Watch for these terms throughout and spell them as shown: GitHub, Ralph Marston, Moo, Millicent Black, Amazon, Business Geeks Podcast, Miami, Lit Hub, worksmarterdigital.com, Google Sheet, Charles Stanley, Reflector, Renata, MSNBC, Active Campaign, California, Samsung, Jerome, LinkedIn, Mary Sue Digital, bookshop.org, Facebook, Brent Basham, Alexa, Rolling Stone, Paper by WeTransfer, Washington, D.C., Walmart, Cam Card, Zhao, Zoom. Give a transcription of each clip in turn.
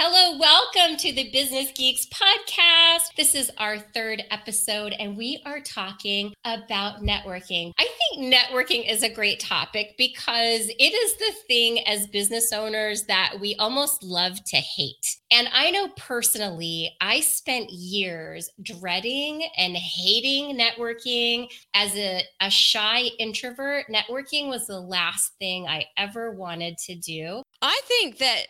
Hello, welcome to the Business Geeks Podcast. This is our third episode, and we are talking about networking. I think networking is a great topic because it is the thing as business owners that we almost love to hate. And I know personally, I spent years dreading and hating networking. As a shy introvert, networking was the last thing I ever wanted to do. I think that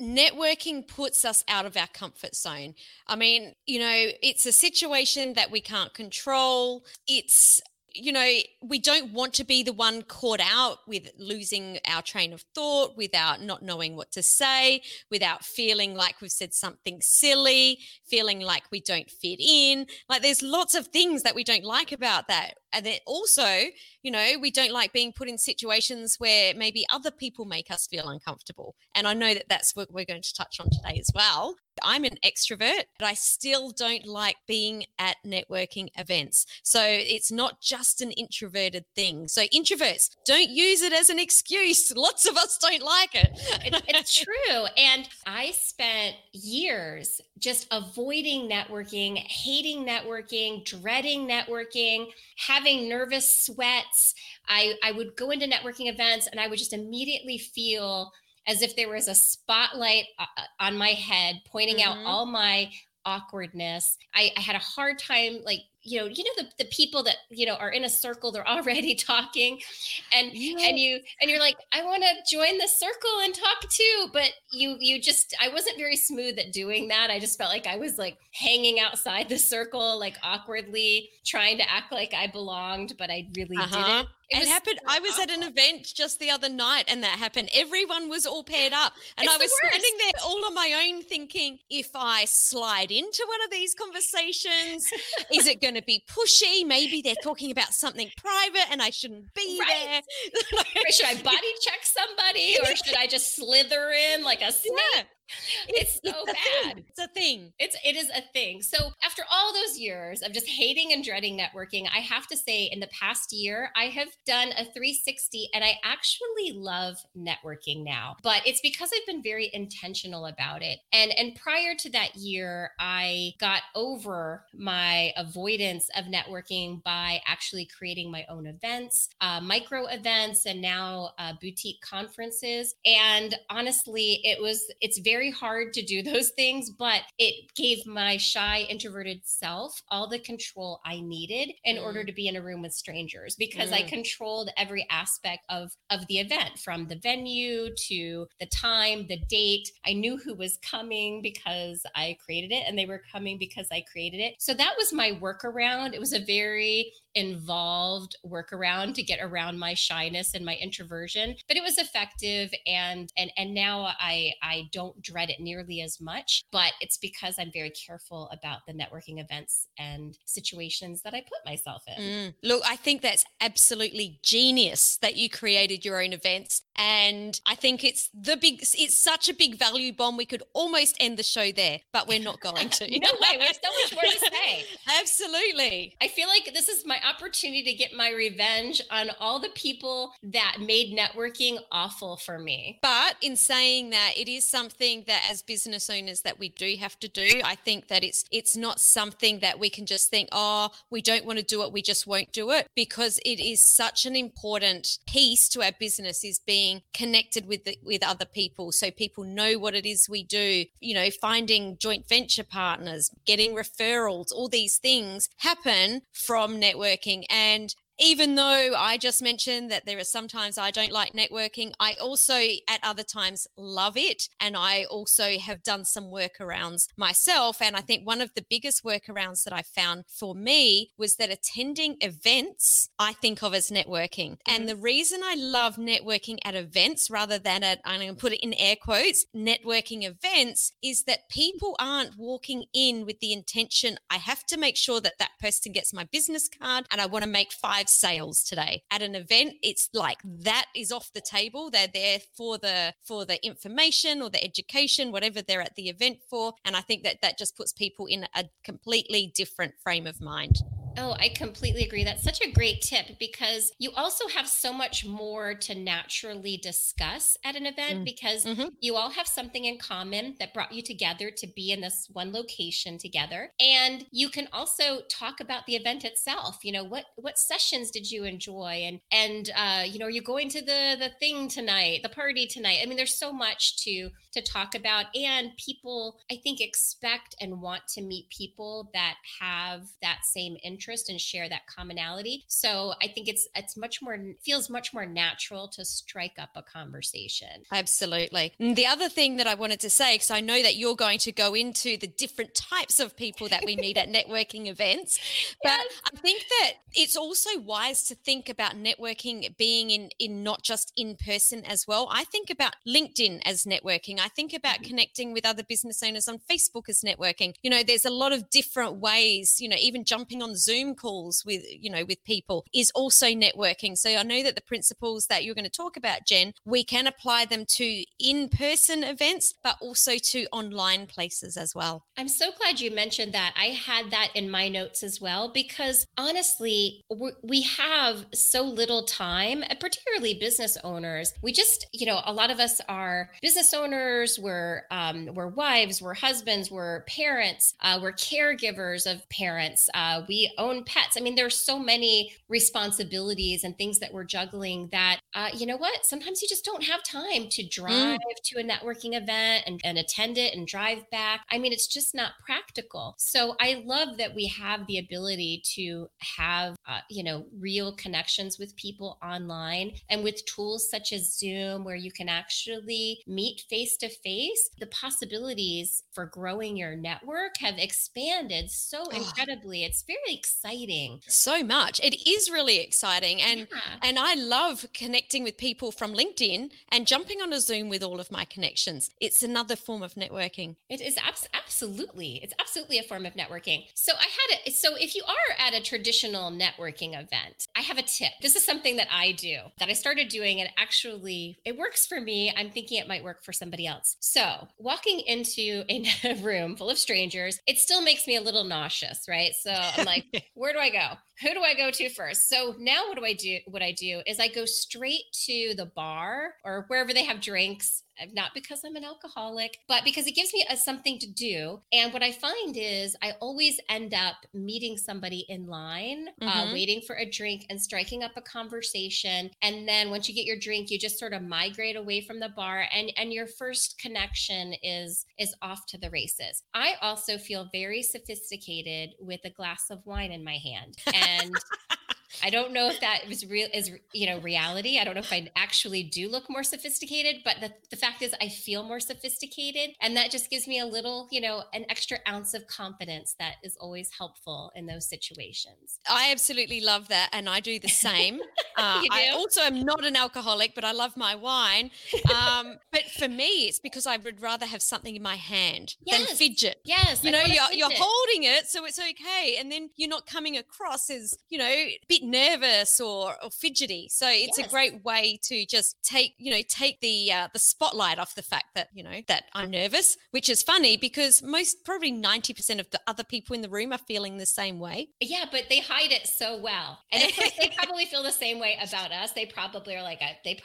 networking puts us out of our comfort zone. I mean, you know, it's a situation that we can't control. It's, you know, we don't want to be the one caught out with losing our train of thought, without not knowing what to say, without feeling like we've said something silly, feeling like we don't fit in. Like, there's lots of things that we don't like about that. And then also, you know, we don't like being put in situations where maybe other people make us feel uncomfortable. And I know that that's what we're going to touch on today as well. I'm an extrovert, but I still don't like being at networking events. So it's not just an introverted thing. So introverts, don't use it as an excuse. Lots of us don't like it. It's true. And I spent years just avoiding networking, hating networking, dreading networking, having nervous sweats. I would go into networking events and I would just immediately feel as if there was a spotlight on my head pointing out all my awkwardness. I had a hard time, like, you know, the people that, you know, are in a circle, they're already talking and you're like, I want to join the circle and talk too. But I wasn't very smooth at doing that. I just felt like I was like hanging outside the circle, like awkwardly trying to act like I belonged, but I really didn't. It happened. I was at an event just the other night and that happened. Everyone was all paired up and I was standing there all on my own thinking, if I slide into one of these conversations, is it going to be pushy? Maybe they're talking about something private and I shouldn't be there. Or should I body check somebody or should I just slither in like a snake? Yeah. It's so bad. Thing. It's a thing. It is a thing. So after all those years of just hating and dreading networking, I have to say in the past year, I have done a 360 and I actually love networking now, but it's because I've been very intentional about it. And prior to that year, I got over my avoidance of networking by actually creating my own events, micro events, and now boutique conferences. And honestly, it's very hard to do those things, but it gave my shy, introverted self all the control I needed in order to be in a room with strangers, because I controlled every aspect of the event, from the venue to the time, the date. I knew who was coming because I created it, and they were coming because I created it. So that was my workaround. It was a very involved workaround to get around my shyness and my introversion, but it was effective. And now I don't dread it nearly as much, but it's because I'm very careful about the networking events and situations that I put myself in. Look, I think that's absolutely genius that you created your own events. And I think it's such a big value bomb. We could almost end the show there, but we're not going to. No way. We have so much more to say. Absolutely. I feel like this is my opportunity to get my revenge on all the people that made networking awful for me. But in saying that, it is something that as business owners that we do have to do. I think that it's not something that we can just think, oh, we don't want to do it, we just won't do it, because it is such an important piece to our business, is being connected with other people, so people know what it is we do. You know, finding joint venture partners, getting referrals, all these things happen from networking. And even though I just mentioned that there are sometimes I don't like networking, I also at other times love it. And I also have done some workarounds myself. And I think one of the biggest workarounds that I found for me was that attending events I think of as networking. And the reason I love networking at events rather than at, I'm going to put it in air quotes, networking events, is that people aren't walking in with the intention, I have to make sure that that person gets my business card and I want to make 5 sales today. At an event, it's like that is off the table. They're there for the information or the education, whatever they're at the event for. And I think that just puts people in a completely different frame of mind. Oh, I completely agree. That's such a great tip, because you also have so much more to naturally discuss at an event because you all have something in common that brought you together to be in this one location together. And you can also talk about the event itself. You know, what sessions did you enjoy? And you know, are you going to the thing tonight, the party tonight? I mean, there's so much to talk about, and people, I think, expect and want to meet people that have that same interest and share that commonality. So I think it's much more, feels much more natural to strike up a conversation. Absolutely. And the other thing that I wanted to say, because I know that you're going to go into the different types of people that we meet at networking events, but I think that it's also wise to think about networking being in not just in person as well. I think about LinkedIn as networking. I think about connecting with other business owners on Facebook as networking. You know, there's a lot of different ways, you know, even jumping on Zoom calls with, you know, with people is also networking. So I know that the principles that you're going to talk about, Jen, we can apply them to in-person events, but also to online places as well. I'm so glad you mentioned that. I had that in my notes as well, because honestly, we have so little time, particularly business owners. We just, you know, a lot of us are business owners, we're wives, we're husbands, we're parents, we're caregivers of parents, we own pets. I mean, there's so many responsibilities and things that we're juggling that, you know what, sometimes you just don't have time to drive to a networking event and attend it and drive back. I mean, it's just not practical. So I love that we have the ability to have, you know, real connections with people online, and with tools such as Zoom, where you can actually meet face to face. The possibilities for growing your network have expanded so incredibly. It's very exciting. So much. It is really exciting. And I love connecting with people from LinkedIn and jumping on a Zoom with all of my connections. It's another form of networking. It is absolutely. It's absolutely a form of networking. So if you are at a traditional networking event, I have a tip. This is something that I do, that I started doing, and actually it works for me. I'm thinking it might work for somebody else. So walking into a room full of strangers, it still makes me a little nauseous, right? So I'm like, where do I go? Who do I go to first? So now what do I do? What I do is I go straight to the bar or wherever they have drinks, not because I'm an alcoholic, but because it gives me something to do. And what I find is I always end up meeting somebody in line, waiting for a drink and striking up a conversation. And then once you get your drink, you just sort of migrate away from the bar, and your first connection is off to the races. I also feel very sophisticated with a glass of wine in my hand. And I don't know if that was real, is, you know, reality. I don't know if I actually do look more sophisticated, but the fact is I feel more sophisticated, and that just gives me a little, you know, an extra ounce of confidence that is always helpful in those situations. I absolutely love that. And I do the same. You do? I also am not an alcoholic, but I love my wine. But for me, it's because I would rather have something in my hand than fidget. Yes. You know, you're holding it, so it's okay. And then you're not coming across as, you know, a bit nervous or fidgety. So it's a great way to just take the spotlight off the fact that, you know, that I'm nervous, which is funny because probably 90% of the other people in the room are feeling the same way. Yeah, but they hide it so well. And of course they probably feel the same way about us. They probably are like,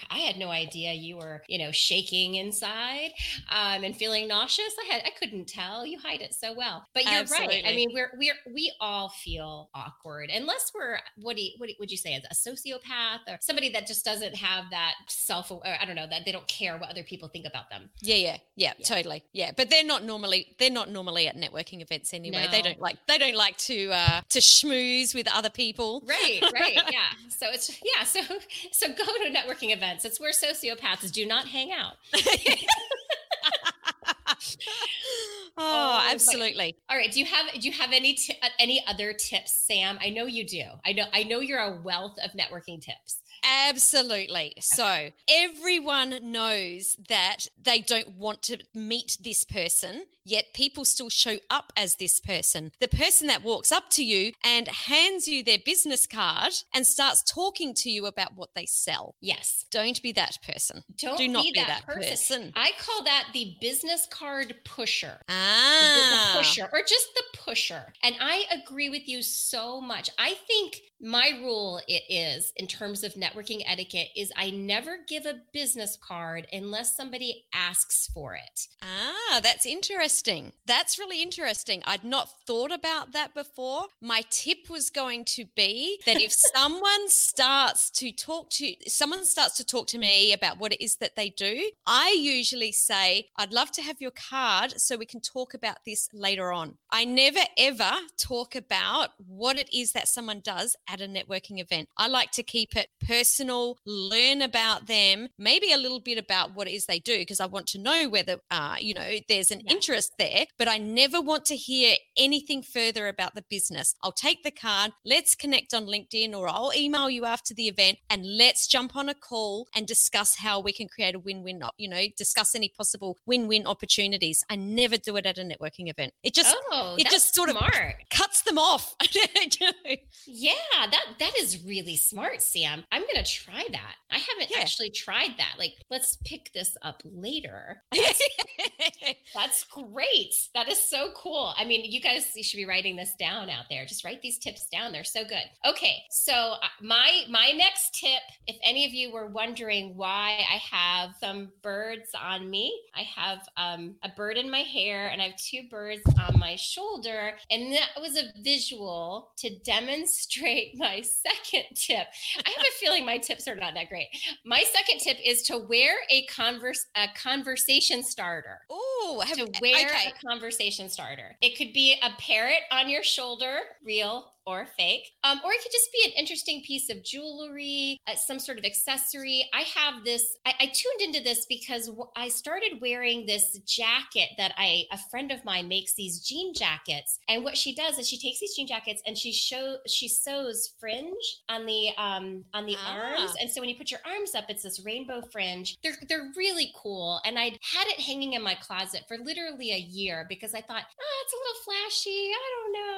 I had no idea you were, you know, shaking inside and feeling nauseous. I couldn't tell. You hide it so well. But you're right. I mean, we all feel awkward unless we're, what would you say, as a sociopath or somebody that just doesn't have that I don't know, that they don't care what other people think about them. Yeah. Totally. Yeah. But they're not normally at networking events anyway. No. They don't like to schmooze with other people. Right. Yeah. So So go to networking events. It's where sociopaths do not hang out. Oh, absolutely. All right. Do you have any other tips, Sam? I know you do. I know you're a wealth of networking tips. Absolutely. So everyone knows that they don't want to meet this person, yet people still show up as this person. The person that walks up to you and hands you their business card and starts talking to you about what they sell. Yes. Don't be that person. Do not be that person. I call that the business card pusher. Ah. The pusher, or just the pusher. And I agree with you so much. I think my rule is, in terms of networking etiquette, is I never give a business card unless somebody asks for it. Ah, that's interesting. That's really interesting. I'd not thought about that before. My tip was going to be that if someone starts to talk to me about what it is that they do, I usually say, I'd love to have your card so we can talk about this later on. I never ever talk about what it is that someone does at a networking event. I like to keep it personal, learn about them, maybe a little bit about what it is they do, because I want to know whether, there's an interest there, but I never want to hear anything further about the business. I'll take the card, let's connect on LinkedIn, or I'll email you after the event and let's jump on a call and discuss how we can create a win-win, discuss any possible win-win opportunities. I never do it at a networking event. It just sort of cuts them off. Yeah, that is really smart, Sam. I'm going to try that. I haven't actually tried that. Like, let's pick this up later. That's great. That is so cool. I mean, you guys should be writing this down out there. Just write these tips down. They're so good. Okay. So my next tip, if any of you were wondering why I have some birds on me, I have a bird in my hair and I have two birds on my shoulder. And that was a visual to demonstrate my second tip. I have a feeling my tips are not that great. My second tip is to wear a conversation starter. Oh, a conversation starter. It could be a parrot on your shoulder, real or fake, or it could just be an interesting piece of jewelry, some sort of accessory. I have this, I tuned into this because I started wearing this jacket that a friend of mine makes, these jean jackets. And what she does is she takes these jean jackets and she sews fringe on the arms. And so when you put your arms up, it's this rainbow fringe. They're really cool. And I'd had it hanging in my closet for literally a year because I thought, it's a little flashy. I don't know.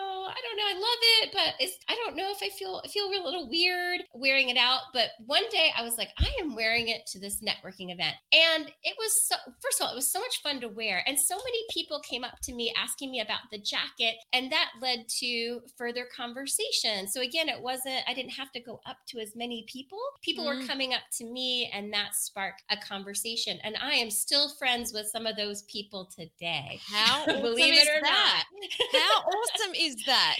I love it, but I don't know if I feel a little weird wearing it out. But one day I was like, I am wearing it to this networking event. And it was it was so much fun to wear. And so many people came up to me asking me about the jacket, and that led to further conversation. So again, I didn't have to go up to as many people. People were coming up to me, and that sparked a conversation. And I am still friends with some of those people today. How believe it or not. How awesome is that?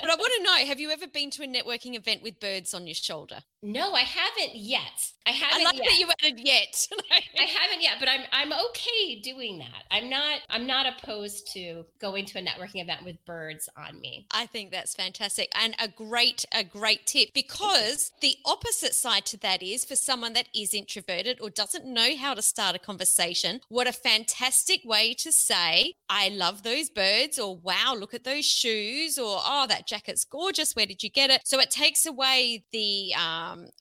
But I want to know, have you ever been to a networking event with birds on your shoulder? No, I haven't yet. I like that you added yet. I haven't yet, but I'm okay doing that. I'm not opposed to going to a networking event with birds on me. I think that's fantastic and a great tip, because the opposite side to that is for someone that is introverted or doesn't know how to start a conversation. What a fantastic way to say, I love those birds, or wow, look at those shoes, or oh, that jacket's gorgeous. Where did you get it? So it takes away the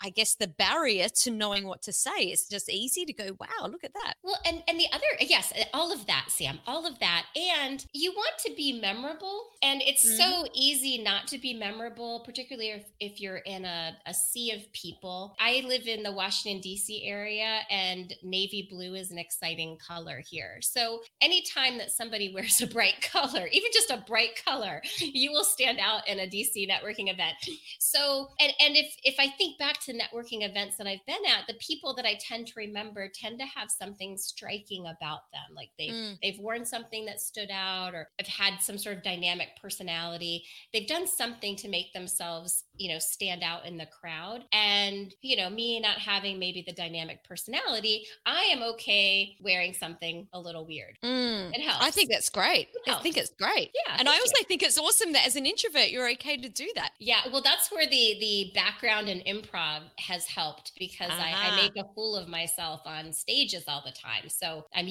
I guess the barrier to knowing what to say. It's just easy to go, wow, look at that. Well, and the other, yes, all of that, Sam, all of that. And you want to be memorable, and it's so easy not to be memorable, particularly if you're in a sea of people. I live in the Washington, D.C. area, and navy blue is an exciting color here. So anytime that somebody wears a bright color, even just a bright color, you will stand out in a D.C. networking event. So, and if I think back to networking events that I've been at, the people that I tend to remember tend to have something striking about them. Like they've worn something that stood out, or have had some sort of dynamic personality. They've done something to make themselves, stand out in the crowd. And, me not having maybe the dynamic personality, I am okay wearing something a little weird. It helps. I think that's great. I think it's great. Yeah. And I also think it's awesome that as an introvert, you're okay to do that. Yeah. Well, that's where the background and improv has helped, because I make a fool of myself on stages all the time. So I'm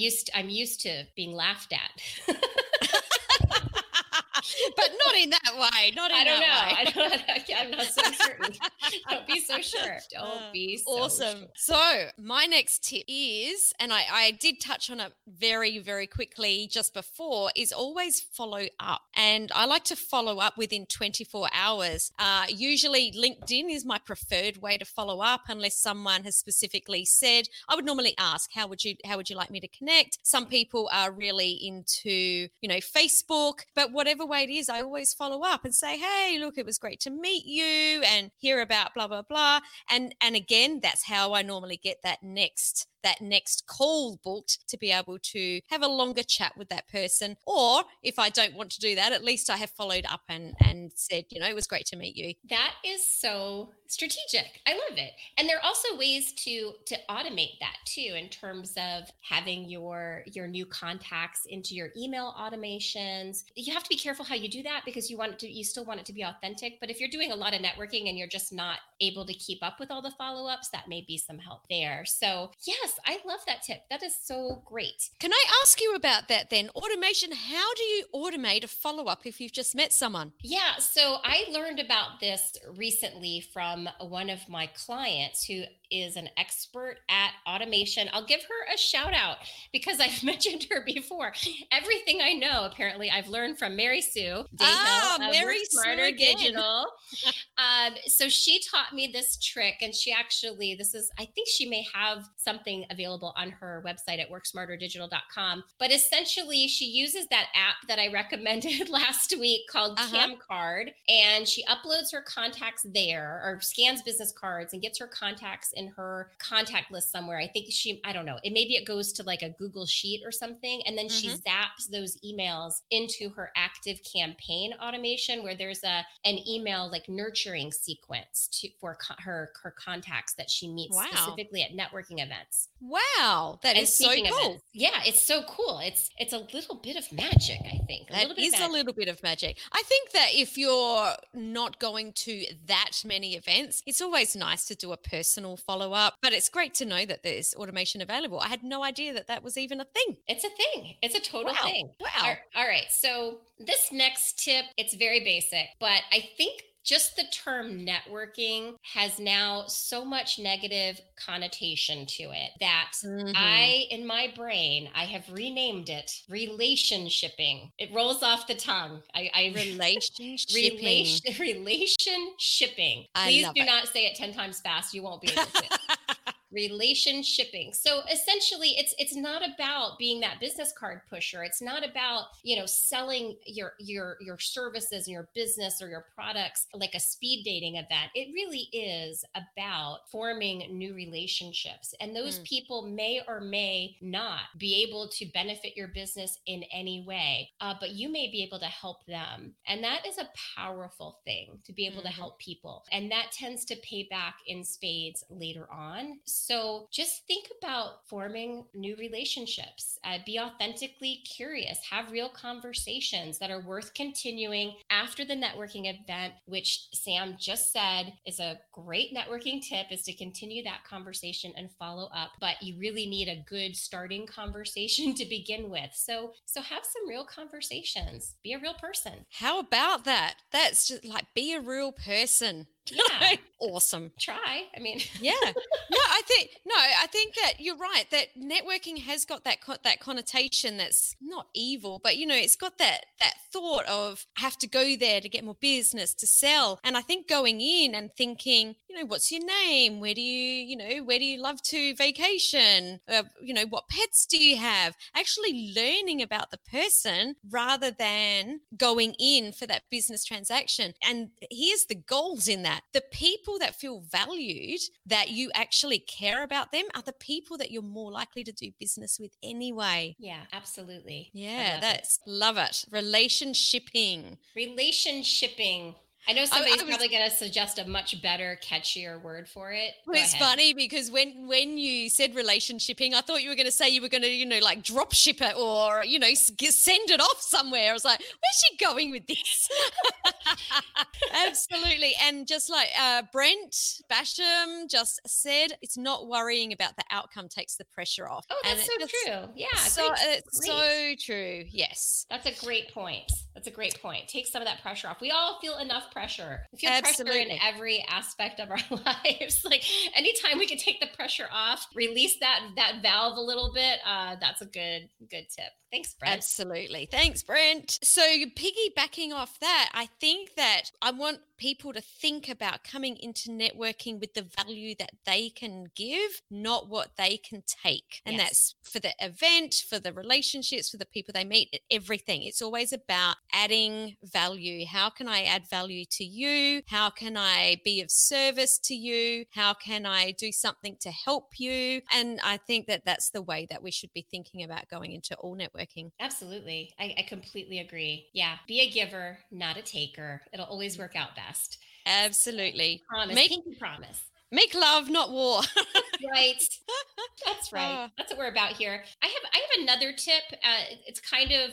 used to being laughed at. But not Not in that way. Not in that way. I don't know. I'm not so certain. Don't be so sure. Don't be so awesome. Sure. So my next tip is, and I did touch on it very, very quickly just before, is always follow up. And I like to follow up within 24 hours. Usually LinkedIn is my preferred way to follow up unless someone has specifically said. I would normally ask, how would you like me to connect? Some people are really into, Facebook, but whatever way it is, I always follow up and say, hey, look, it was great to meet you and hear about blah, blah, blah. And again, that's how I normally get that next call booked to be able to have a longer chat with that person. Or if I don't want to do that, at least I have followed up and said, it was great to meet you. That is so strategic. I love it. And there are also ways to automate that too, in terms of having your new contacts into your email automations. You have to be careful how you do that because you still want it to be authentic. But if you're doing a lot of networking and you're just not able to keep up with all the follow-ups, that may be some help there. So yes, I love that tip. That is so great. Can I ask you about that then? Automation. How do you automate a follow-up if you've just met someone? Yeah. So I learned about this recently from one of my clients who is an expert at automation. I'll give her a shout out because I've mentioned her before. Everything I know, apparently, I've learned from Mary Sue Digital. Mary Sue Digital. So she taught me this trick, and she actually, I think she may have something available on her website at worksmarterdigital.com. But essentially, she uses that app that I recommended last week called Cam Card, and she uploads her contacts there, or scans business cards and gets her contacts in her contact list somewhere. I think I don't know, maybe it goes to like a Google Sheet or something. And then she zaps those emails into her Active Campaign automation where there's an email like nurturing sequence for her contacts that she meets specifically at networking events. Wow. That is so cool. Events. Yeah, it's so cool. It's a little bit of magic, I think. A little bit of magic. I think that if you're not going to that many events, it's always nice to do a personal follow-up, but it's great to know that there's automation available. I had no idea that was even a thing. It's a thing. It's a total thing. Wow. All right. So this next tip, it's very basic, but I think just the term networking has now so much negative connotation to it that in my brain, I have renamed it relationshiping. It rolls off the tongue. Relationshiping. Please do not say it 10 times fast. You won't be able to. Relationshipping. So essentially it's not about being that business card pusher. It's not about, selling your services and your business or your products like a speed dating event. It really is about forming new relationships. And those people may or may not be able to benefit your business in any way, but you may be able to help them. And that is a powerful thing to be able to help people. And that tends to pay back in spades later on. So just think about forming new relationships, be authentically curious, have real conversations that are worth continuing after the networking event, which Sam just said is a great networking tip, is to continue that conversation and follow up. But you really need a good starting conversation to begin with. So have some real conversations, be a real person. How about that? That's just like, be a real person. Yeah. Awesome. Try. I mean, yeah. I think that you're right, that networking has got that connotation that's not evil, but it's got that thought of I have to go there to get more business to sell. And I think going in and thinking, what's your name? Where do you love to vacation? What pets do you have? Actually learning about the person rather than going in for that business transaction. And here's the goals in that. The people that feel valued, that you actually care about them, are the people that you're more likely to do business with anyway. Yeah, absolutely. Yeah, love it. Relationshiping. I know somebody's probably going to suggest a much better, catchier word for it. Well, it's funny because when you said relationshiping, I thought you were going to say you were going to, like drop ship it or, send it off somewhere. I was like, where's she going with this? Absolutely. And just like Brent Basham just said, it's not worrying about the outcome takes the pressure off. Oh, that's so true. Yeah. So, it's so true. Yes. That's a great point. That's a great point. Take some of that pressure off. We all feel enough pressure. We feel pressure in every aspect of our lives. Like anytime we can take the pressure off, release that valve a little bit. That's a good tip. Thanks, Brent. Absolutely. Thanks, Brent. So piggybacking off that, I think that I want people to think about coming into networking with the value that they can give, not what they can take. And yes. That's for the event, for the relationships, for the people they meet, everything. It's always about adding value. How can I add value to you? How can I be of service to you? How can I do something to help you? And I think that that's the way that we should be thinking about going into all networking. Absolutely. I completely agree. Yeah. Be a giver, not a taker. It'll always work out best. Absolutely. Promise. Pinky promise. Make love, not war. Right. That's right. That's what we're about here. I have another tip. It's kind of,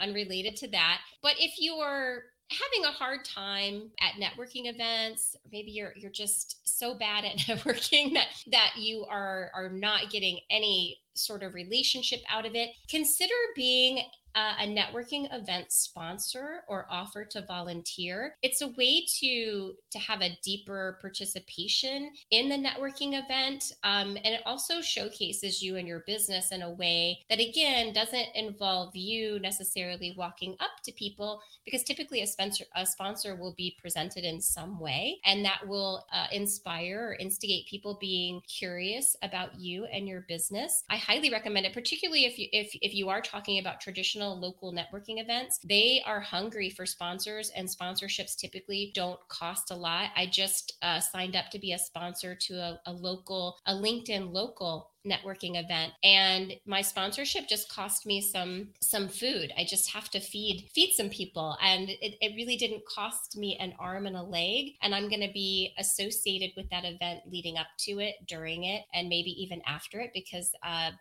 unrelated to that. But if you're having a hard time at networking events, maybe you're just so bad at networking that you are not getting any sort of relationship out of it, consider being a networking event sponsor or offer to volunteer. It's a way to have a deeper participation in the networking event. And it also showcases you and your business in a way that, again, doesn't involve you necessarily walking up to people, because typically a sponsor will be presented in some way, and that will inspire or instigate people being curious about you and your business. I highly recommend it, particularly if you are talking about traditional local networking events. They are hungry for sponsors, and sponsorships typically don't cost a lot. I just signed up to be a sponsor to a LinkedIn local networking event, and my sponsorship just cost me some food. I just have to feed some people, and it really didn't cost me an arm and a leg. And I'm going to be associated with that event leading up to it, during it, and maybe even after it, because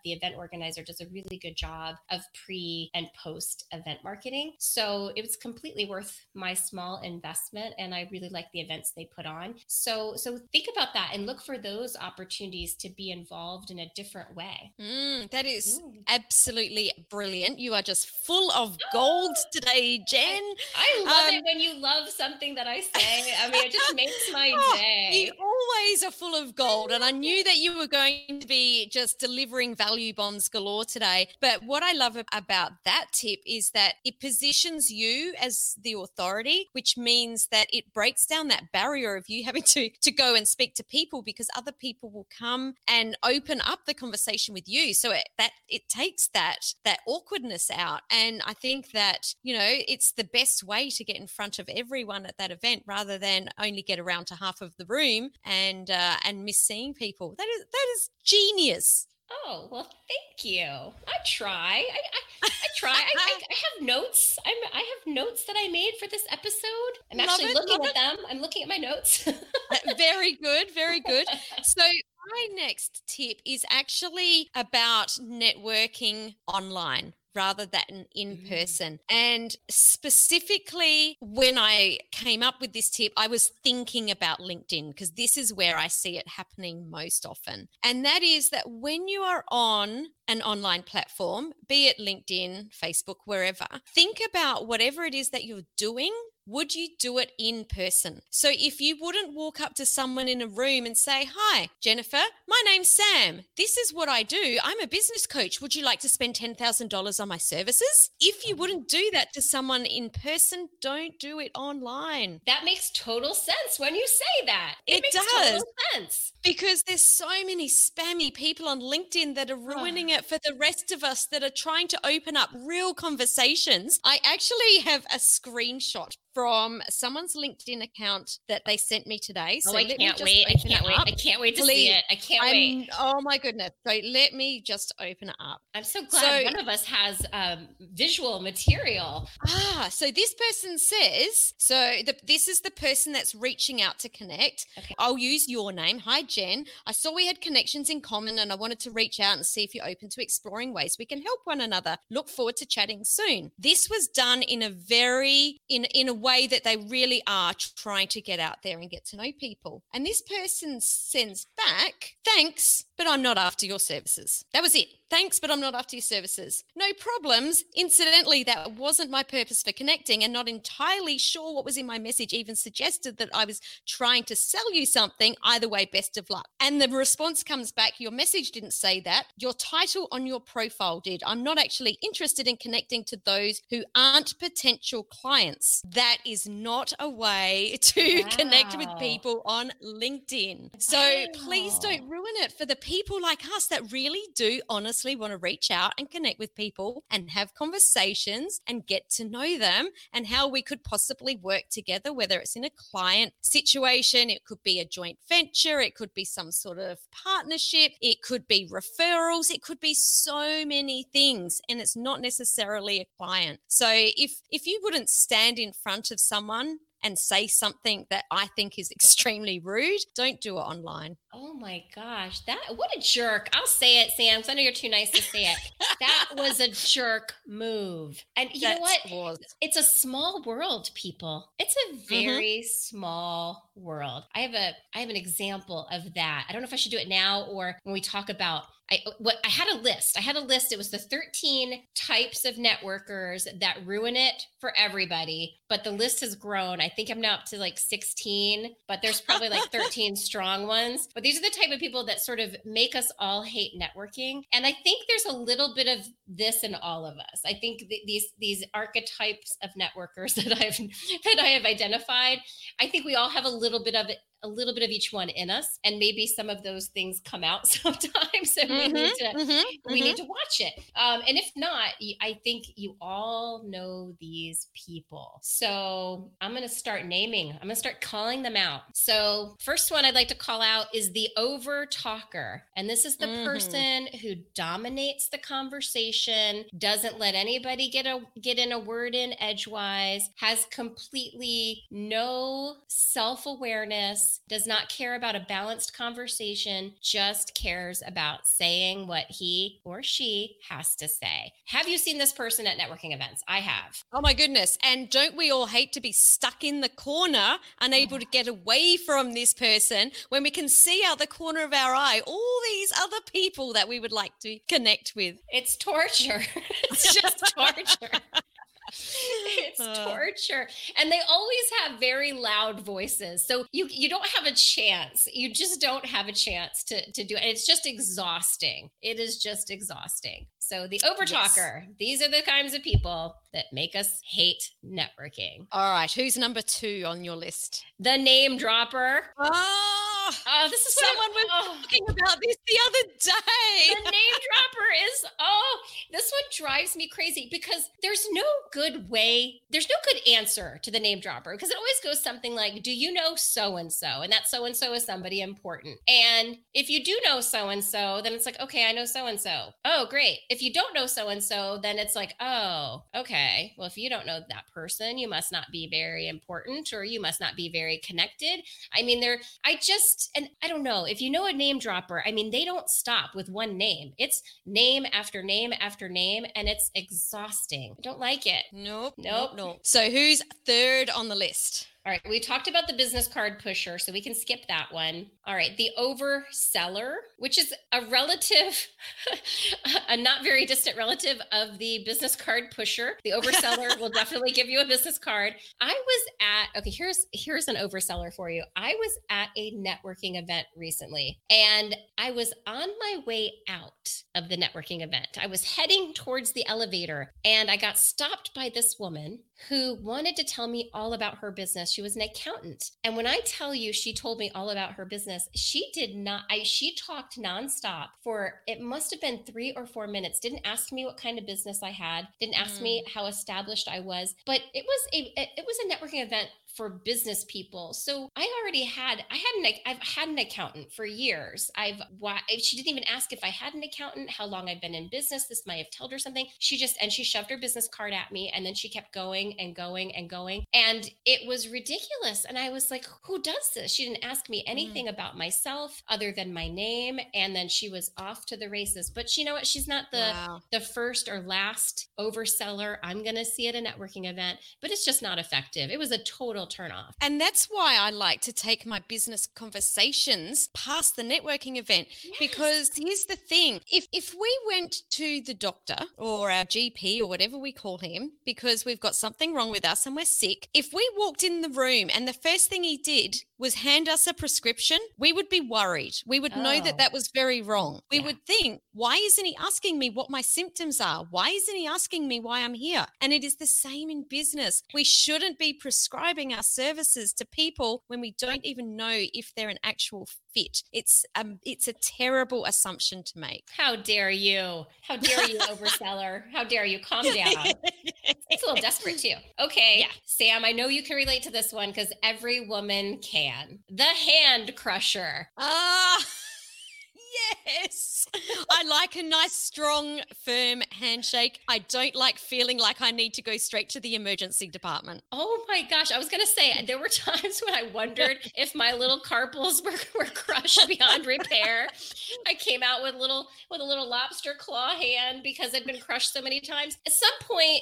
the event organizer does a really good job of pre and post event marketing. So it was completely worth my small investment, and I really like the events they put on. So think about that and look for those opportunities to be involved in a different way. That is absolutely brilliant. You are just full of gold today, Jen. I love it when you love something that I say. I mean, it just makes my day. You always are full of gold. And I knew that you were going to be just delivering value bombs galore today. But what I love about that tip is that it positions you as the authority, which means that it breaks down that barrier of you having to go and speak to people, because other people will come and open up the conversation with you. So it takes that awkwardness out. And I think that, it's the best way to get in front of everyone at that event, rather than only get around to half of the room and miss seeing people. That is genius. Oh, well, thank you. I try. I try. I have notes. I have notes that I made for this episode. I'm actually looking at them. I'm looking at my notes. Very good. Very good. So my next tip is actually about networking online rather than in person. And specifically, when I came up with this tip, I was thinking about LinkedIn, because this is where I see it happening most often. And that is that when you are on an online platform, be it LinkedIn, Facebook, wherever, think about whatever it is that you're doing. Would you do it in person? So if you wouldn't walk up to someone in a room and say, "Hi, Jennifer, my name's Sam. This is what I do. I'm a business coach. Would you like to spend $10,000 on my services?" If you wouldn't do that to someone in person, don't do it online. That makes total sense when you say that. It makes total sense. Because there's so many spammy people on LinkedIn that are ruining it for the rest of us that are trying to open up real conversations. I actually have a screenshot from someone's LinkedIn account that they sent me today. So I can't wait to see it. Oh my goodness. So let me just open it up. I'm so glad one of us has visual material. So this person says, this is the person that's reaching out to connect. Okay. I'll use your name. "Hi, Jen. I saw we had connections in common, and I wanted to reach out and see if you're open to exploring ways we can help one another. Look forward to chatting soon." This was done in a way that they really are trying to get out there and get to know people. And this person sends back, thanks, but I'm not after your services. That was it. Thanks, but I'm not after your services. No problems. Incidentally, that wasn't my purpose for connecting, and not entirely sure what was in my message even suggested that I was trying to sell you something. Either way, best of luck. And the response comes back, your message didn't say that. Your title on your profile did. I'm not actually interested in connecting to those who aren't potential clients. That is not a way to connect with people on LinkedIn. So please don't ruin it for the people like us that really do honestly want to reach out and connect with people and have conversations and get to know them and how we could possibly work together, whether it's in a client situation, it could be a joint venture, it could be some sort of partnership, it could be referrals, it could be so many things, and it's not necessarily a client. So if you wouldn't stand in front of someone and say something that I think is extremely rude, don't do it online. Oh my gosh, what a jerk. I'll say it, Sam, because I know you're too nice to say it. That was a jerk move. And you know what? It's a small world, people. It's a very small world. I have an example of that. I don't know if I should do it now or when we talk about I had a list. It was the 13 types of networkers that ruin it for everybody. But the list has grown. I think I'm now up to like 16, but there's probably like 13 strong ones. But these are the type of people that sort of make us all hate networking. And I think there's a little bit of this in all of us. I think these archetypes of networkers that I have identified, I think we all have a little bit of each one in us, and maybe some of those things come out sometimes, and we need to watch it. And if not, I think you all know these people. So I'm going to start naming. I'm going to start calling them out. So first one I'd like to call out is the over talker. And this is the person who dominates the conversation, doesn't let anybody get in a word in edgewise, has completely no self-awareness, does not care about a balanced conversation, just cares about saying what he or she has to say. Have you seen this person at networking events? I have. Oh my goodness. And don't we all hate to be stuck in the corner, unable to get away from this person, when we can see out the corner of our eye all these other people that we would like to connect with? It's torture. It's just torture. It's torture. And they always have very loud voices. So you don't have a chance. You just don't have a chance to do it. And it's just exhausting. It is just exhausting. So the overtalker, These are the kinds of people that make us hate networking. All right. Who's number 2 on your list? The name dropper. Oh, this is someone was talking about this the other day. The name dropper is, this one drives me crazy because there's no good way. There's no good answer to the name dropper, because it always goes something like, do you know so-and-so? And that so-and-so is somebody important. And if you do know so-and-so, then it's like, okay, I know so-and-so. Oh, great. If you don't know so-and-so, then it's like, oh, okay. Well, if you don't know that person, you must not be very important, or you must not be very connected. I mean, and I don't know, if you know a name dropper, I mean, they don't stop with one name. It's name after name after name, and it's exhausting. I don't like it. Nope. So who's third on the list? All right. We talked about the business card pusher, so we can skip that one. All right. The overseller, which is a relative, a not very distant relative of the business card pusher. The overseller will definitely give you a business card. Here's an overseller for you. I was at a networking event recently, and I was on my way out of the networking event. I was heading towards the elevator, and I got stopped by this woman who wanted to tell me all about her business. She was an accountant. And when I tell you, she told me all about her business, she talked nonstop for, it must've been 3 or 4 minutes. Didn't ask me what kind of business I had. Didn't ask me how established I was, but it was a networking event for business people. So I've had an accountant for years. She didn't even ask if I had an accountant, how long I've been in business. This might have told her something. She shoved her business card at me, and then she kept going and going and going. And it was ridiculous. And I was like, who does this? She didn't ask me anything about myself other than my name. And then she was off to the races. But you know what? She's not the first or last overseller I'm going to see at a networking event, but it's just not effective. It was a total turn off. And that's why I like to take my business conversations past the networking event, because here's the thing. If we went to the doctor or our GP or whatever we call him, because we've got something wrong with us and we're sick, if we walked in the room and the first thing he did was hand us a prescription, we would be worried. We would know that was very wrong. We would think, why isn't he asking me what my symptoms are? Why isn't he asking me why I'm here? And it is the same in business. We shouldn't be prescribing our services to people when we don't even know if they're an actual fit. It's a terrible assumption to make. How dare you? How dare you, overseller? How dare you? Calm down. It's a little desperate too. Okay, Sam, I know you can relate to this one because every woman can. The hand crusher. Yes. I like a nice, strong, firm handshake. I don't like feeling like I need to go straight to the emergency department. Oh my gosh. I was going to say, there were times when I wondered if my little carpals were crushed beyond repair. I came out with a little lobster claw hand because I'd been crushed so many times. At some point,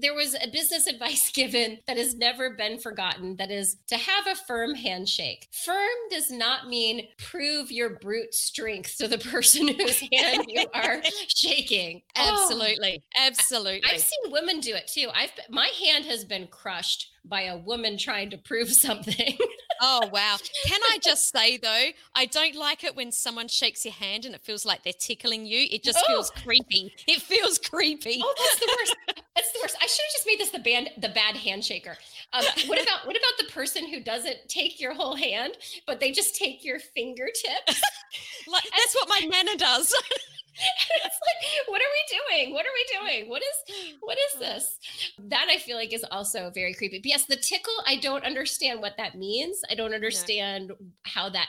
there was a business advice given that has never been forgotten. That is to have a firm handshake. Firm does not mean prove your brute strength to the person whose hand you are shaking. Absolutely. Oh, absolutely. I've seen women do it too. My hand has been crushed by a woman trying to prove something. Oh, wow. Can I just say, though, I don't like it when someone shakes your hand and it feels like they're tickling you. It just feels creepy. It feels creepy. Oh, that's the worst. That's the worst. I should have just made this the bad handshaker. What about the person who doesn't take your whole hand, but they just take your fingertips? That's what my nana does. It's like, what are we doing? What are we doing? What is this? That I feel like is also very creepy. But yes, the tickle, I don't understand what that means. I don't understand how that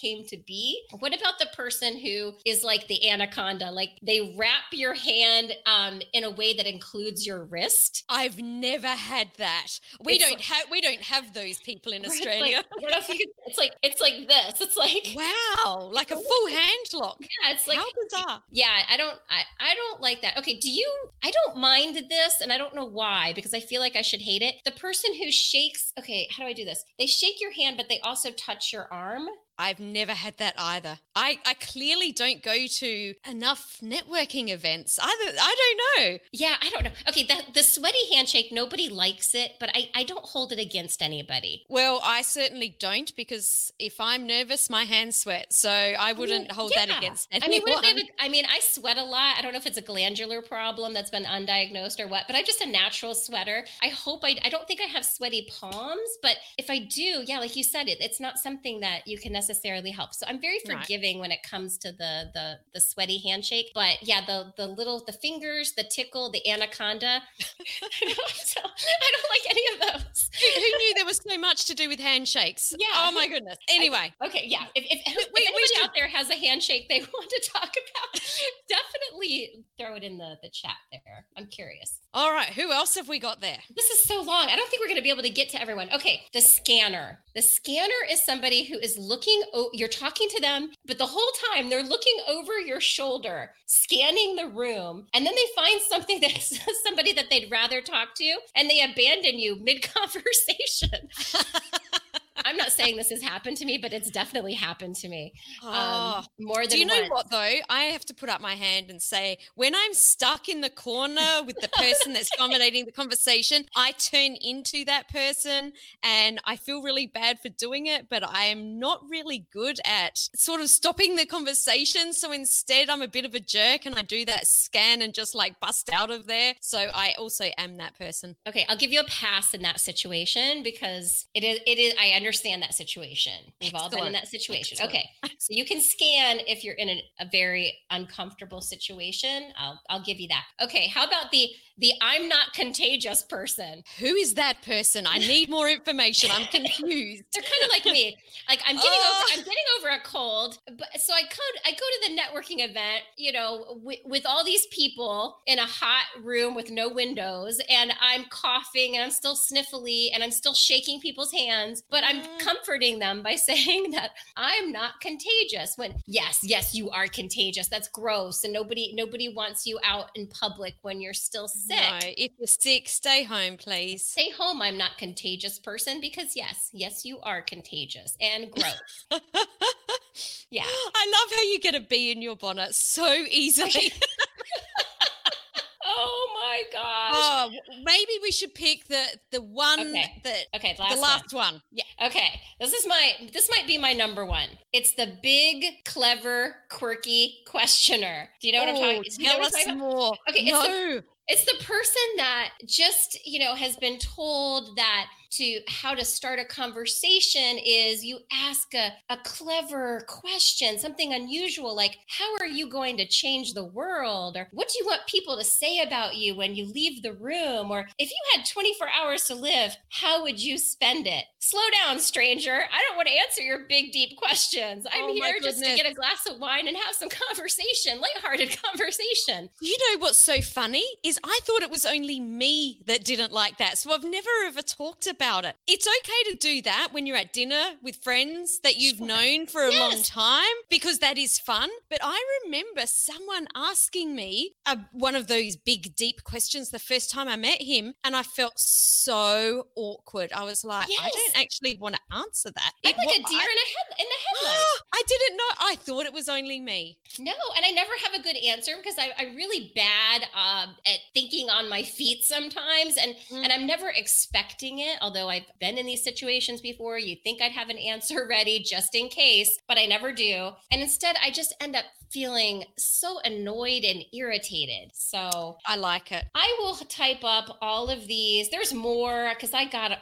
came to be. What about the person who is like the anaconda? Like they wrap your hand in a way that includes your wrist. I've never had that. We don't have those people in Australia. Like, I don't know if you could, it's like this. It's like, wow, like a full hand lock. Yeah, it's like how bizarre. Yeah, I don't like that. Okay, I don't mind this, and I don't know why, because I feel like I should hate it. The person who shakes, okay, how do I do this? They shake your hand, but they also touch your arm. I've never had that either. I clearly don't go to enough networking events. I don't know. Yeah, I don't know. Okay, the sweaty handshake, nobody likes it, but I don't hold it against anybody. Well, I certainly don't, because if I'm nervous, my hands sweat. So I wouldn't hold that against anyone. I sweat a lot. I don't know if it's a glandular problem that's been undiagnosed or what, but I'm just a natural sweater. I hope I don't think I have sweaty palms, but if I do, yeah, like you said, it's not something that you can necessarily help. So I'm very forgiving when it comes to the sweaty handshake, but yeah, the fingers, the tickle, the anaconda. I don't like any of those. Who knew there was so much to do with handshakes? Yeah. Oh my goodness. Anyway. Okay. Yeah. If anybody out there has a handshake they want to talk about, definitely throw it in the chat there. I'm curious. All right. Who else have we got there? This is so long. I don't think we're going to be able to get to everyone. Okay. The scanner. The scanner is somebody who is looking. You're talking to them, but the whole time they're looking over your shoulder, scanning the room, and then they find something that's somebody that they'd rather talk to, and they abandon you mid-conversation. I'm not saying this has happened to me, but it's definitely happened to me. More than once. Do you know what, though? I have to put up my hand and say, when I'm stuck in the corner with the person that's dominating the conversation, I turn into that person, and I feel really bad for doing it, but I am not really good at sort of stopping the conversation. So instead, I'm a bit of a jerk, and I do that scan and just like bust out of there. So I also am that person. Okay, I'll give you a pass in that situation because it is I understand understand that situation. We've all been in that situation. Excellent. Okay. So you can scan if you're in a very uncomfortable situation. I'll give you that. Okay. How about the I'm not contagious person? Who is that person? I need more information. I'm confused. They're kind of like me. Like I'm getting over a cold. But so I go to the networking event, you know, with all these people in a hot room with no windows, and I'm coughing and I'm still sniffly and I'm still shaking people's hands, but I'm comforting them by saying that I'm not contagious, when yes, you are contagious. That's gross. And nobody wants you out in public when you're still sick. No, if you're sick, stay home, please. Stay home. I'm not contagious person, because yes, you are contagious and gross. Yeah. I love how you get a bee in your bonnet so easily. Oh my gosh. Oh, maybe we should pick the one the last one. Yeah. Okay. This might be my number one. It's the big, clever, quirky questioner. Do you know what I'm talking about? Tell us more. Okay. It's the person that just, you know, has been told that how to start a conversation is you ask a clever question, something unusual, like, how are you going to change the world? Or what do you want people to say about you when you leave the room? Or if you had 24 hours to live, how would you spend it? Slow down, stranger. I don't want to answer your big, deep questions. I'm here just to get a glass of wine and have some conversation, lighthearted conversation. You know what's so funny is I thought it was only me that didn't like that. So I've never ever talked about it. It's okay to do that when you're at dinner with friends that you've known for a long time, because that is fun. But I remember someone asking me one of those big, deep questions the first time I met him, and I felt so awkward. I was like, I don't actually want to answer that. I'm like a deer in the headlight. I didn't know. I thought it was only me. No, and I never have a good answer, because I'm really bad at thinking on my feet sometimes, and I'm never expecting it. Although I've been in these situations before, you'd think I'd have an answer ready just in case, but I never do. And instead, I just end up feeling so annoyed and irritated. So I like it. I will type up all of these. There's more, because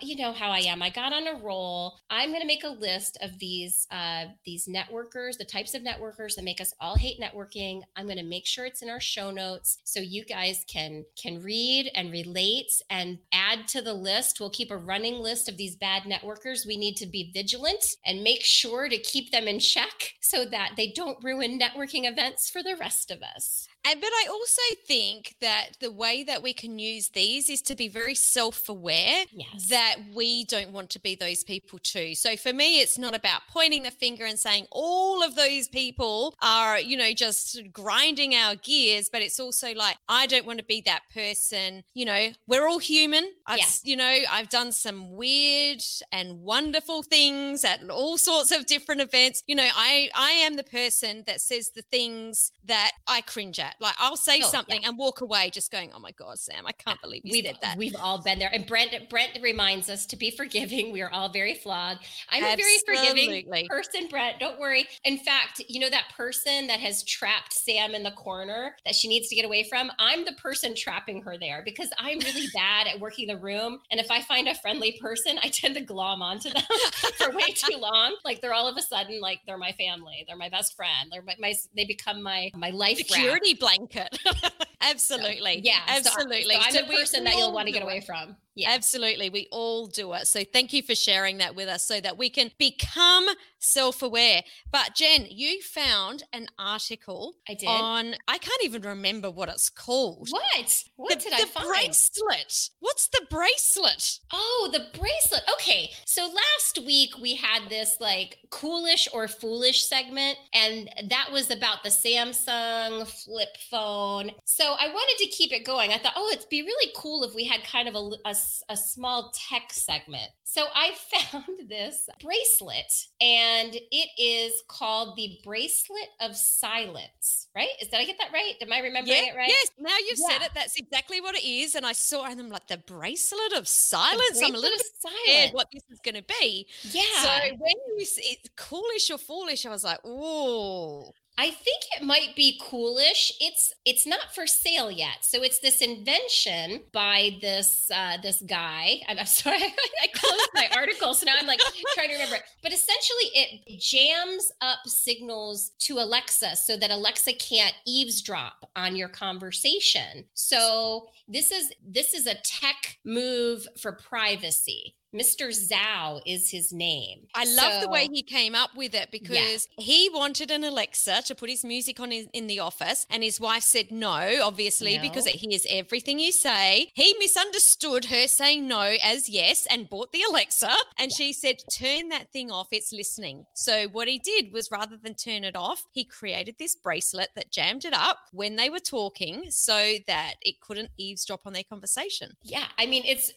you know how I am. I got on a roll. I'm going to make a list of these networkers, the types of networkers that make us all hate networking. I'm going to make sure it's in our show notes so you guys can read and relate and add to the list. We'll keep a running list of these bad networkers. We need to be vigilant and make sure to keep them in check so that they don't ruin networking events for the rest of us. But I also think that the way that we can use these is to be very self-aware that we don't want to be those people too. So for me, it's not about pointing the finger and saying all of those people are, you know, just grinding our gears, but it's also like, I don't want to be that person. You know, we're all human. You know, I've done some weird and wonderful things at all sorts of different events. You know, I am the person that says the things that I cringe at. Like, I'll say something and walk away just going, oh my God, Sam, I can't believe you said that. We've all been there. And Brent reminds us to be forgiving. We are all very flawed. I'm a very forgiving person, Brent. Don't worry. In fact, you know, that person that has trapped Sam in the corner that she needs to get away from, I'm the person trapping her there, because I'm really bad at working the room. And if I find a friendly person, I tend to glom onto them for way too long. Like, they're all of a sudden, like, they're my family. They're my best friend. They're they become my life security blanket. Absolutely. So, yeah, absolutely. So I'm the person that you'll want to get away from. Yeah. Absolutely. We all do it. So thank you for sharing that with us so that we can become self-aware. But Jen, you found an article I can't even remember what it's called. What did I find? The bracelet. What's the bracelet? Oh, the bracelet. Okay. So last week we had this like coolish or foolish segment, and that was about the Samsung flip phone. So I wanted to keep it going. I thought, it'd be really cool if we had kind of a small tech segment. So I found this bracelet, and it is called the Bracelet of Silence, right? Did I get that right? Am I remembering it right? Yes, now you've said it. That's exactly what it is. And I saw it, and I'm like, the Bracelet of Silence? I'm a little bit scared what this is going to be. Yeah. So when you say it's coolish or foolish, I was like, ooh. I think it might be coolish. It's not for sale yet. So it's this invention by this guy. I'm sorry, I closed my article. So now I'm like trying to remember it. But essentially it jams up signals to Alexa so that Alexa can't eavesdrop on your conversation. So this is a tech move for privacy. Mr. Zhao is his name. I love the way he came up with it because he wanted an Alexa to put his music on in the office, and his wife said no, obviously, because it hears everything you say. He misunderstood her saying no as yes and bought the Alexa, and she said, turn that thing off, it's listening. So what he did was, rather than turn it off, he created this bracelet that jammed it up when they were talking so that it couldn't eavesdrop on their conversation. Yeah, I mean, it's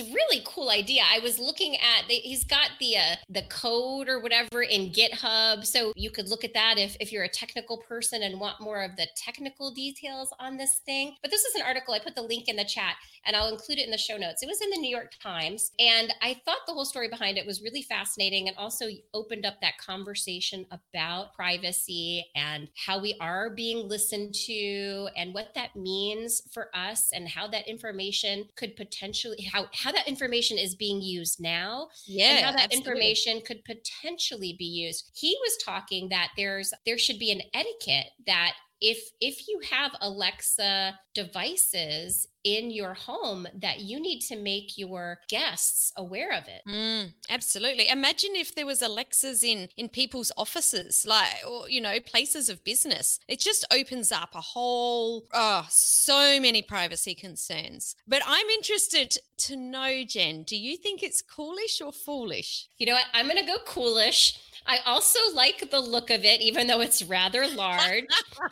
a really cool idea. I was looking at, he's got the code or whatever in GitHub. So you could look at that if you're a technical person and want more of the technical details on this thing. But this is an article. I put the link in the chat and I'll include it in the show notes. It was in the New York Times. And I thought the whole story behind it was really fascinating and also opened up that conversation about privacy and how we are being listened to and what that means for us and how that information could potentially, how that information is being used now and how that information could potentially be used. He was talking that there should be an etiquette that if you have Alexa devices in your home, that you need to make your guests aware of it. Absolutely. Imagine if there was Alexas in people's offices, like, or, you know, places of business. It just opens up a whole, so many privacy concerns. But I'm interested to know, Jen, do you think it's coolish or foolish? You know what? I'm going to go coolish. I also like the look of it, even though it's rather large.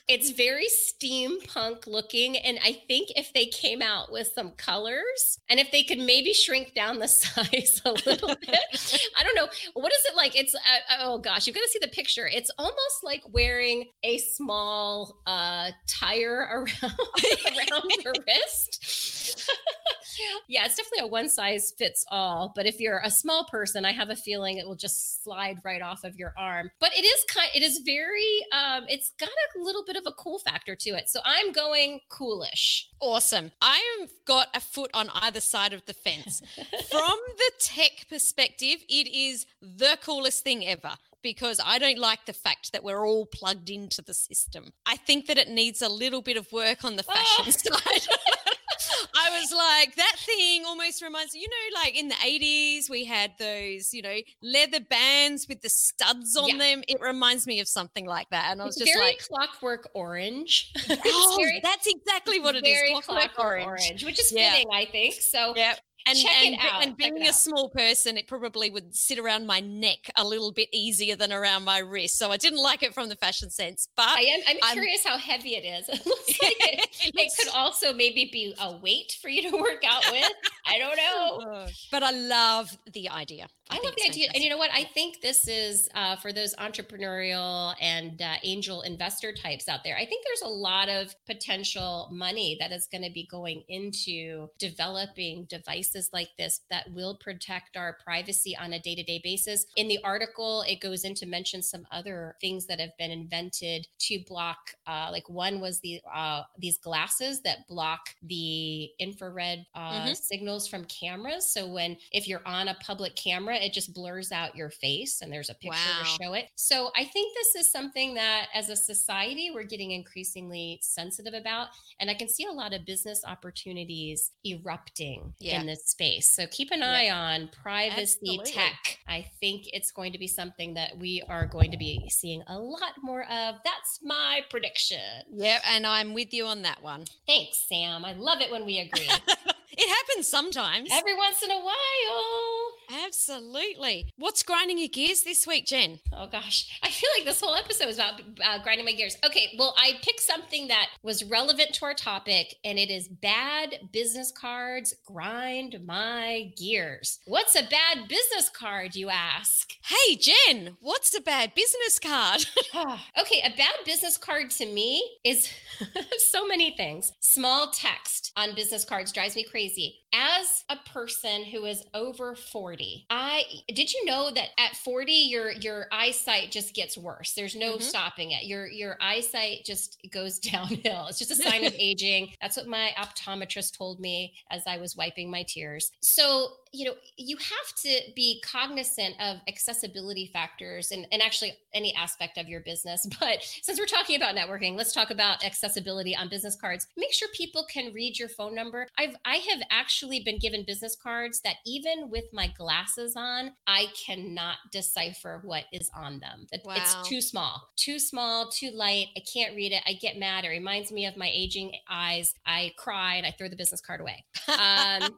It's very steampunk looking. And I think if they came out with some colors and if they could maybe shrink down the size a little bit, I don't know. What is it like? It's, oh gosh, you've got to see the picture. It's almost like wearing a small tire around the wrist. Yeah, it's definitely a one size fits all. But if you're a small person, I have a feeling it will just slide right off of your arm. But it is very, it's got a little bit of a cool factor to it. So I'm going coolish. Awesome. I've got a foot on either side of the fence. From the tech perspective, it is the coolest thing ever, because I don't like the fact that we're all plugged into the system. I think that it needs a little bit of work on the fashion side. I was like, that thing almost reminds, you know, like in the 80s, we had those, you know, leather bands with the studs on them. It reminds me of something like that. And I was just like, Clockwork Orange. Oh, that's exactly what it is. Very Clockwork Orange, which is fitting, I think. So And being a small person, it probably would sit around my neck a little bit easier than around my wrist. So I didn't like it from the fashion sense, but I'm curious how heavy it is. It looks like it could also maybe be a weight for you to work out with. I don't know. But I love the idea. I love the idea. And you know what? I think this is for those entrepreneurial and angel investor types out there. I think there's a lot of potential money that is going to be going into developing devices like this that will protect our privacy on a day-to-day basis. In the article, it goes into mention some other things that have been invented to block, like one was these glasses that block the infrared signals from cameras. So if you're on a public camera, it just blurs out your face and there's a picture to show it. So I think this is something that as a society, we're getting increasingly sensitive about. And I can see a lot of business opportunities erupting in this space. So keep an eye on privacy tech. I think it's going to be something that we are going to be seeing a lot more of. That's my prediction. Yeah. And I'm with you on that one. Thanks, Sam. I love it when we agree. It happens sometimes. Every once in a while. Absolutely. What's grinding your gears this week, Jen? Oh, gosh. I feel like this whole episode was about grinding my gears. Okay, well, I picked something that was relevant to our topic, and it is bad business cards grind my gears. What's a bad business card, you ask? Hey, Jen, what's a bad business card? Okay, a bad business card to me is so many things. Small text on business cards drives me crazy. As a person who is over 40, did you know that at 40, your eyesight just gets worse? There's no stopping it. Your eyesight just goes downhill. It's just a sign of aging. That's what my optometrist told me as I was wiping my tears. So, you know, you have to be cognizant of accessibility factors and actually any aspect of your business. But since we're talking about networking, let's talk about accessibility on business cards. Make sure people can read your phone number. I have actually been given business cards that even with my glasses on, I cannot decipher what is on them. Wow. It's too small, too light. I can't read it. I get mad. It reminds me of my aging eyes. I cry and I throw the business card away. I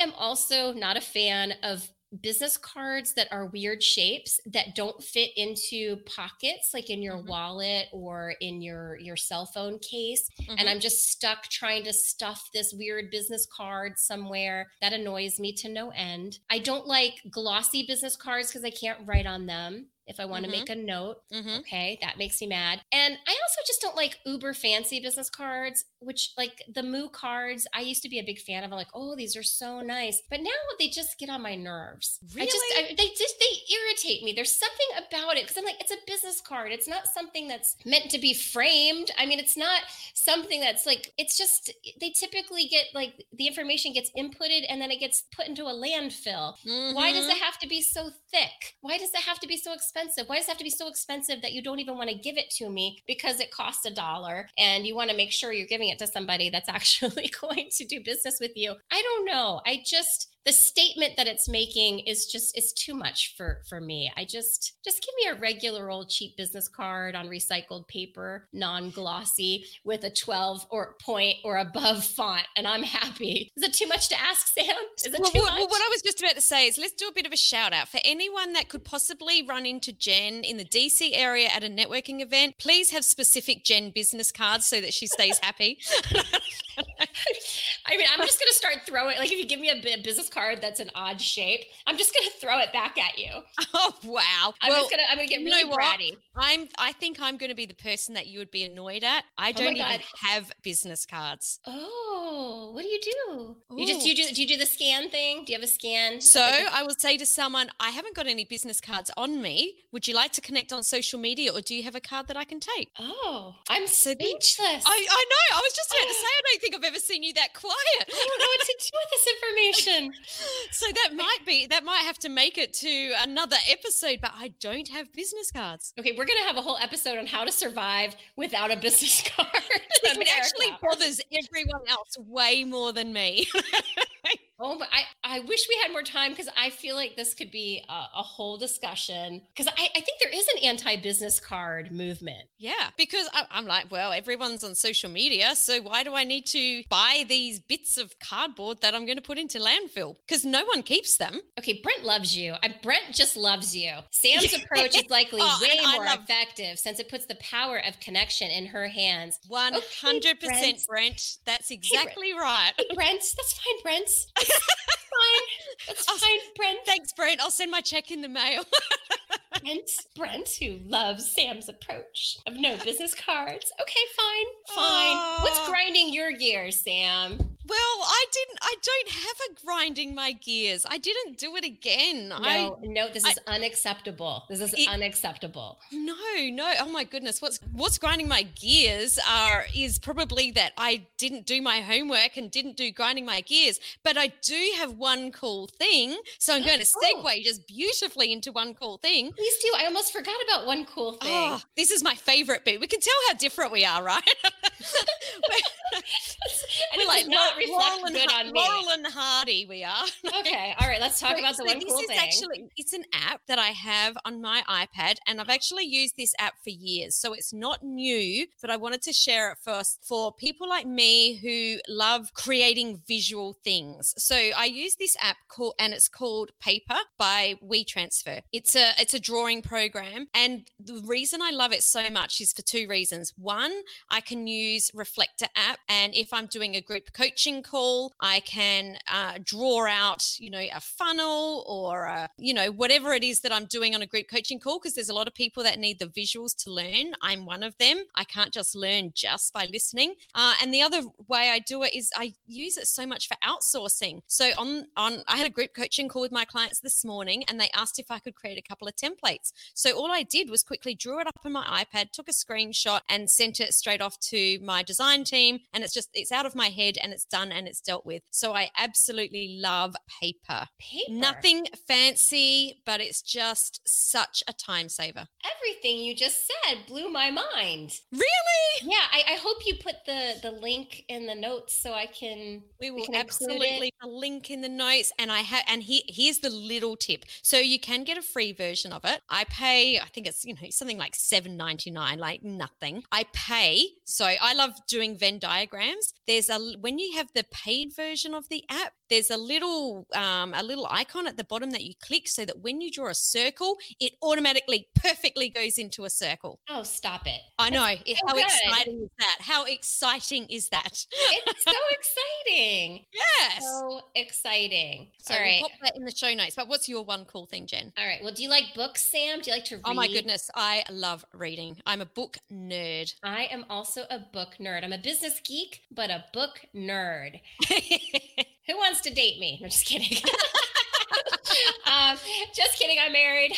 am also not a fan of business cards that are weird shapes that don't fit into pockets, like in your wallet or in your cell phone case. And I'm just stuck trying to stuff this weird business card somewhere. That annoys me to no end. I don't like glossy business cards because I can't write on them. If I want to make a note, okay, that makes me mad. And I also just don't like uber fancy business cards, which like the Moo cards, I used to be a big fan of. I'm like, oh, these are so nice. But now they just get on my nerves. Really? They irritate me. There's something about it because I'm like, it's a business card. It's not something that's meant to be framed. I mean, it's not something that's like, it's just, they typically get like the information gets inputted and then it gets put into a landfill. Why does it have to be so thick? Why does it have to be so expensive? Why does it have to be so expensive that you don't even want to give it to me because it costs $1 and you want to make sure you're giving it to somebody that's actually going to do business with you? I don't know. The statement that it's making is just, it's too much for me. I just give me a regular old cheap business card on recycled paper, non-glossy, with a 12 or point or above font, and I'm happy. Is it too much to ask, Sam? Is it too much? Well, what I was just about to say is let's do a bit of a shout out for anyone that could possibly run into Jen in the DC area at a networking event. Please have specific Jen business cards so that she stays happy. I mean, I'm just going to start throwing, like if you give me a business card that's an odd shape, I'm just going to throw it back at you. Oh, wow. I'm going to get really bratty. I think I'm going to be the person that you would be annoyed at. I don't even have business cards. Oh, what do you do? Ooh. Do you do the scan thing? Do you have a scan? So I will say to someone, I haven't got any business cards on me. Would you like to connect on social media or do you have a card that I can take? Oh, I'm speechless. I know. I was just about to say, I don't think I've ever seen you that quiet. I don't know what to do with this information. So that might have to make it to another episode, but I don't have business cards. Okay, we're going to have a whole episode on how to survive without a business card. It actually bothers everyone else way more than me. Oh, but I wish we had more time because I feel like this could be a whole discussion because I think there is an anti-business card movement. Yeah, because I'm like, well, everyone's on social media. So why do I need to buy these bits of cardboard that I'm going to put into landfill? Because no one keeps them. Okay, Brent loves you. Brent just loves you. Sam's approach is likely way more effective since it puts the power of connection in her hands. 100%, okay, Brent. That's exactly right. Hey, Brent, that's fine, Brent. That's fine, Brent. Thanks, Brent. I'll send my check in the mail. Brent, who loves Sam's approach of no business cards. Okay, fine. Aww. What's grinding your gears, Sam? Well, I don't have a grinding my gears. I didn't do it again. No, this is unacceptable. This is unacceptable. No. Oh my goodness. What's grinding my gears is probably that I didn't do my homework and didn't do grinding my gears, but I do have one cool thing. So I'm going to segue just beautifully into one cool thing. Please do. I almost forgot about one cool thing. Oh, this is my favorite bit. We can tell how different we are, right? We're like, Laurel and Hardy we are. Okay. All right. Let's talk about the one cool thing. This is actually, it's an app that I have on my iPad and I've actually used this app for years. So it's not new, but I wanted to share it first for people like me who love creating visual things. So I use this app it's called Paper by WeTransfer. It's a drawing program. And the reason I love it so much is for two reasons. One, I can use Reflector app. And if I'm doing a group coaching coaching call. I can draw out, a funnel or, whatever it is that I'm doing on a group coaching call, because there's a lot of people that need the visuals to learn. I'm one of them. I can't just learn just by listening. And the other way I do it is I use it so much for outsourcing. So I had a group coaching call with my clients this morning, and they asked if I could create a couple of templates. So all I did was quickly drew it up on my iPad, took a screenshot and sent it straight off to my design team. And it's out of my head and it's done and it's dealt with. So I absolutely love paper. Nothing fancy, but it's just such a time saver. Everything you just said blew my mind. Really? Yeah. I hope you put the link in the notes so I can. We will absolutely put a link in the notes. And here's the little tip. So you can get a free version of it. I pay, I think it's, something like $7.99, like nothing. So I love doing Venn diagrams. When you have the paid version of the app, there's a little icon at the bottom that you click so that when you draw a circle, it automatically perfectly goes into a circle. Oh, stop it. I know. How exciting is that? It's so exciting. Yes. So exciting. So all right. We'll pop that in the show notes. But what's your one cool thing, Jen? All right. Well, do you like books, Sam? Do you like to read? Oh my goodness. I love reading. I'm a book nerd. I am also a book nerd. I'm a business geek, but a book nerd. Who wants to date me? No, just kidding. Just kidding. I'm married.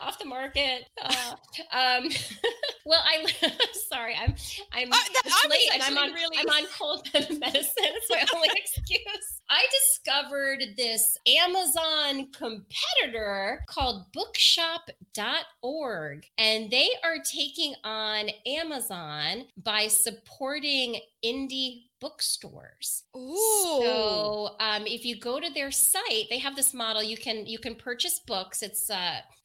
Off the market. Well, sorry. I'm late and I'm on cold medicine. That's my only excuse. I discovered this Amazon competitor called bookshop.org, and they are taking on Amazon by supporting indie bookstores. Ooh. So if you go to their site, they have this model. You can purchase books. It's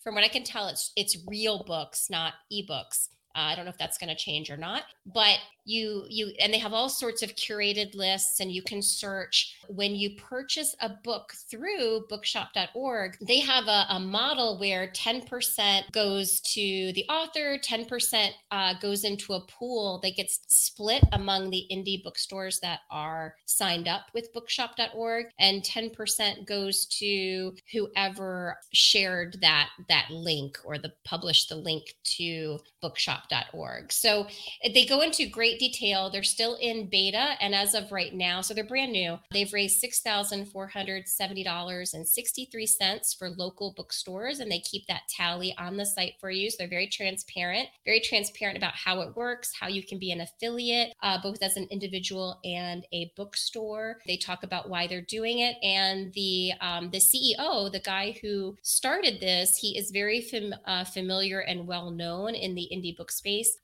from what I can tell, it's real books, not ebooks. I don't know if that's going to change or not, but you and they have all sorts of curated lists, and you can search. When you purchase a book through bookshop.org, they have a model where 10% goes to the author, 10% goes into a pool that gets split among the indie bookstores that are signed up with bookshop.org, and 10% goes to whoever shared that link or published the link to bookshop.org. So they go into great detail. They're still in beta, and as of right now, so they're brand new, they've raised $6,470.63 for local bookstores, and they keep that tally on the site for you. So they're very transparent about how it works, how you can be an affiliate, both as an individual and a bookstore. They talk about why they're doing it, and the CEO, the guy who started this, he is very familiar and well known in the indie book space.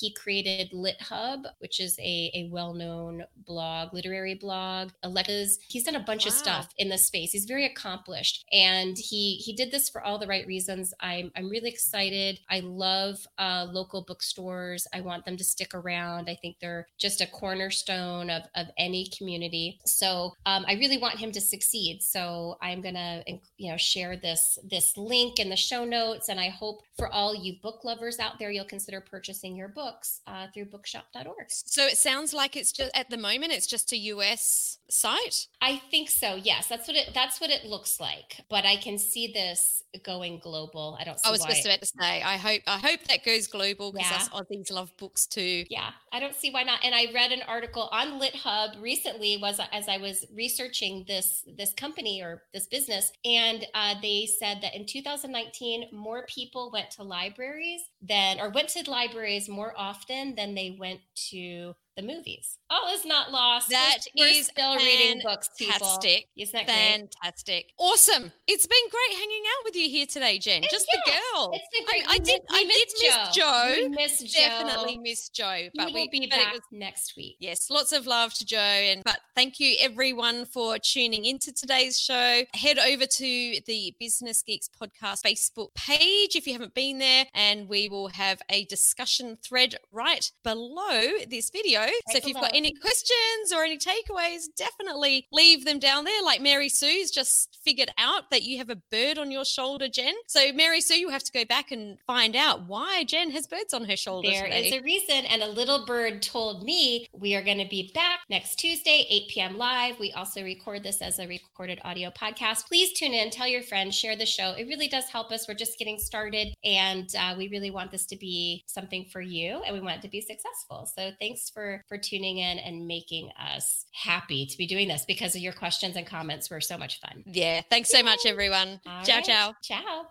He created Lit Hub, which is a well-known blog, literary blog. Alexa's, he's done a bunch of stuff in the space. He's very accomplished, and he did this for all the right reasons. I'm really excited. I love local bookstores. I want them to stick around. I think they're just a cornerstone of any community. So I really want him to succeed. So I'm gonna share this link in the show notes, and I hope for all you book lovers out there, you'll consider purchasing your books through bookshop.org. So it sounds like it's just at the moment it's just a US site? I think so. Yes, that's what it looks like. But I can see this going global. I hope that goes global, because us Aussies love books too. Yeah, I don't see why not. And I read an article on Lit Hub recently as I was researching this company or this business, and they said that in 2019 more people went to libraries more often than they went to the movies. All is not lost. That is still reading books, people. Isn't that fantastic? Great? Awesome. It's been great hanging out with you here today, Jen. The girl. It's been great. I did miss Joe. Definitely miss Joe. But we will be back next week. Yes, lots of love to Joe. But thank you everyone for tuning into today's show. Head over to the Business Geeks Podcast Facebook page if you haven't been there, and we will have a discussion thread right below this video show. So if you've got any questions or any takeaways, definitely leave them down there. Like Mary Sue's just figured out that you have a bird on your shoulder, Jen. So Mary Sue, you have to go back and find out why Jen has birds on her shoulder today. There is a reason. And a little bird told me we are going to be back next Tuesday, 8 p.m. live. We also record this as a recorded audio podcast. Please tune in, tell your friends, share the show. It really does help us. We're just getting started, and we really want this to be something for you, and we want it to be successful. So thanks for tuning in and making us happy to be doing this, because of your questions and comments were so much fun. Yeah. Thanks so much, everyone. Ciao, ciao. Ciao.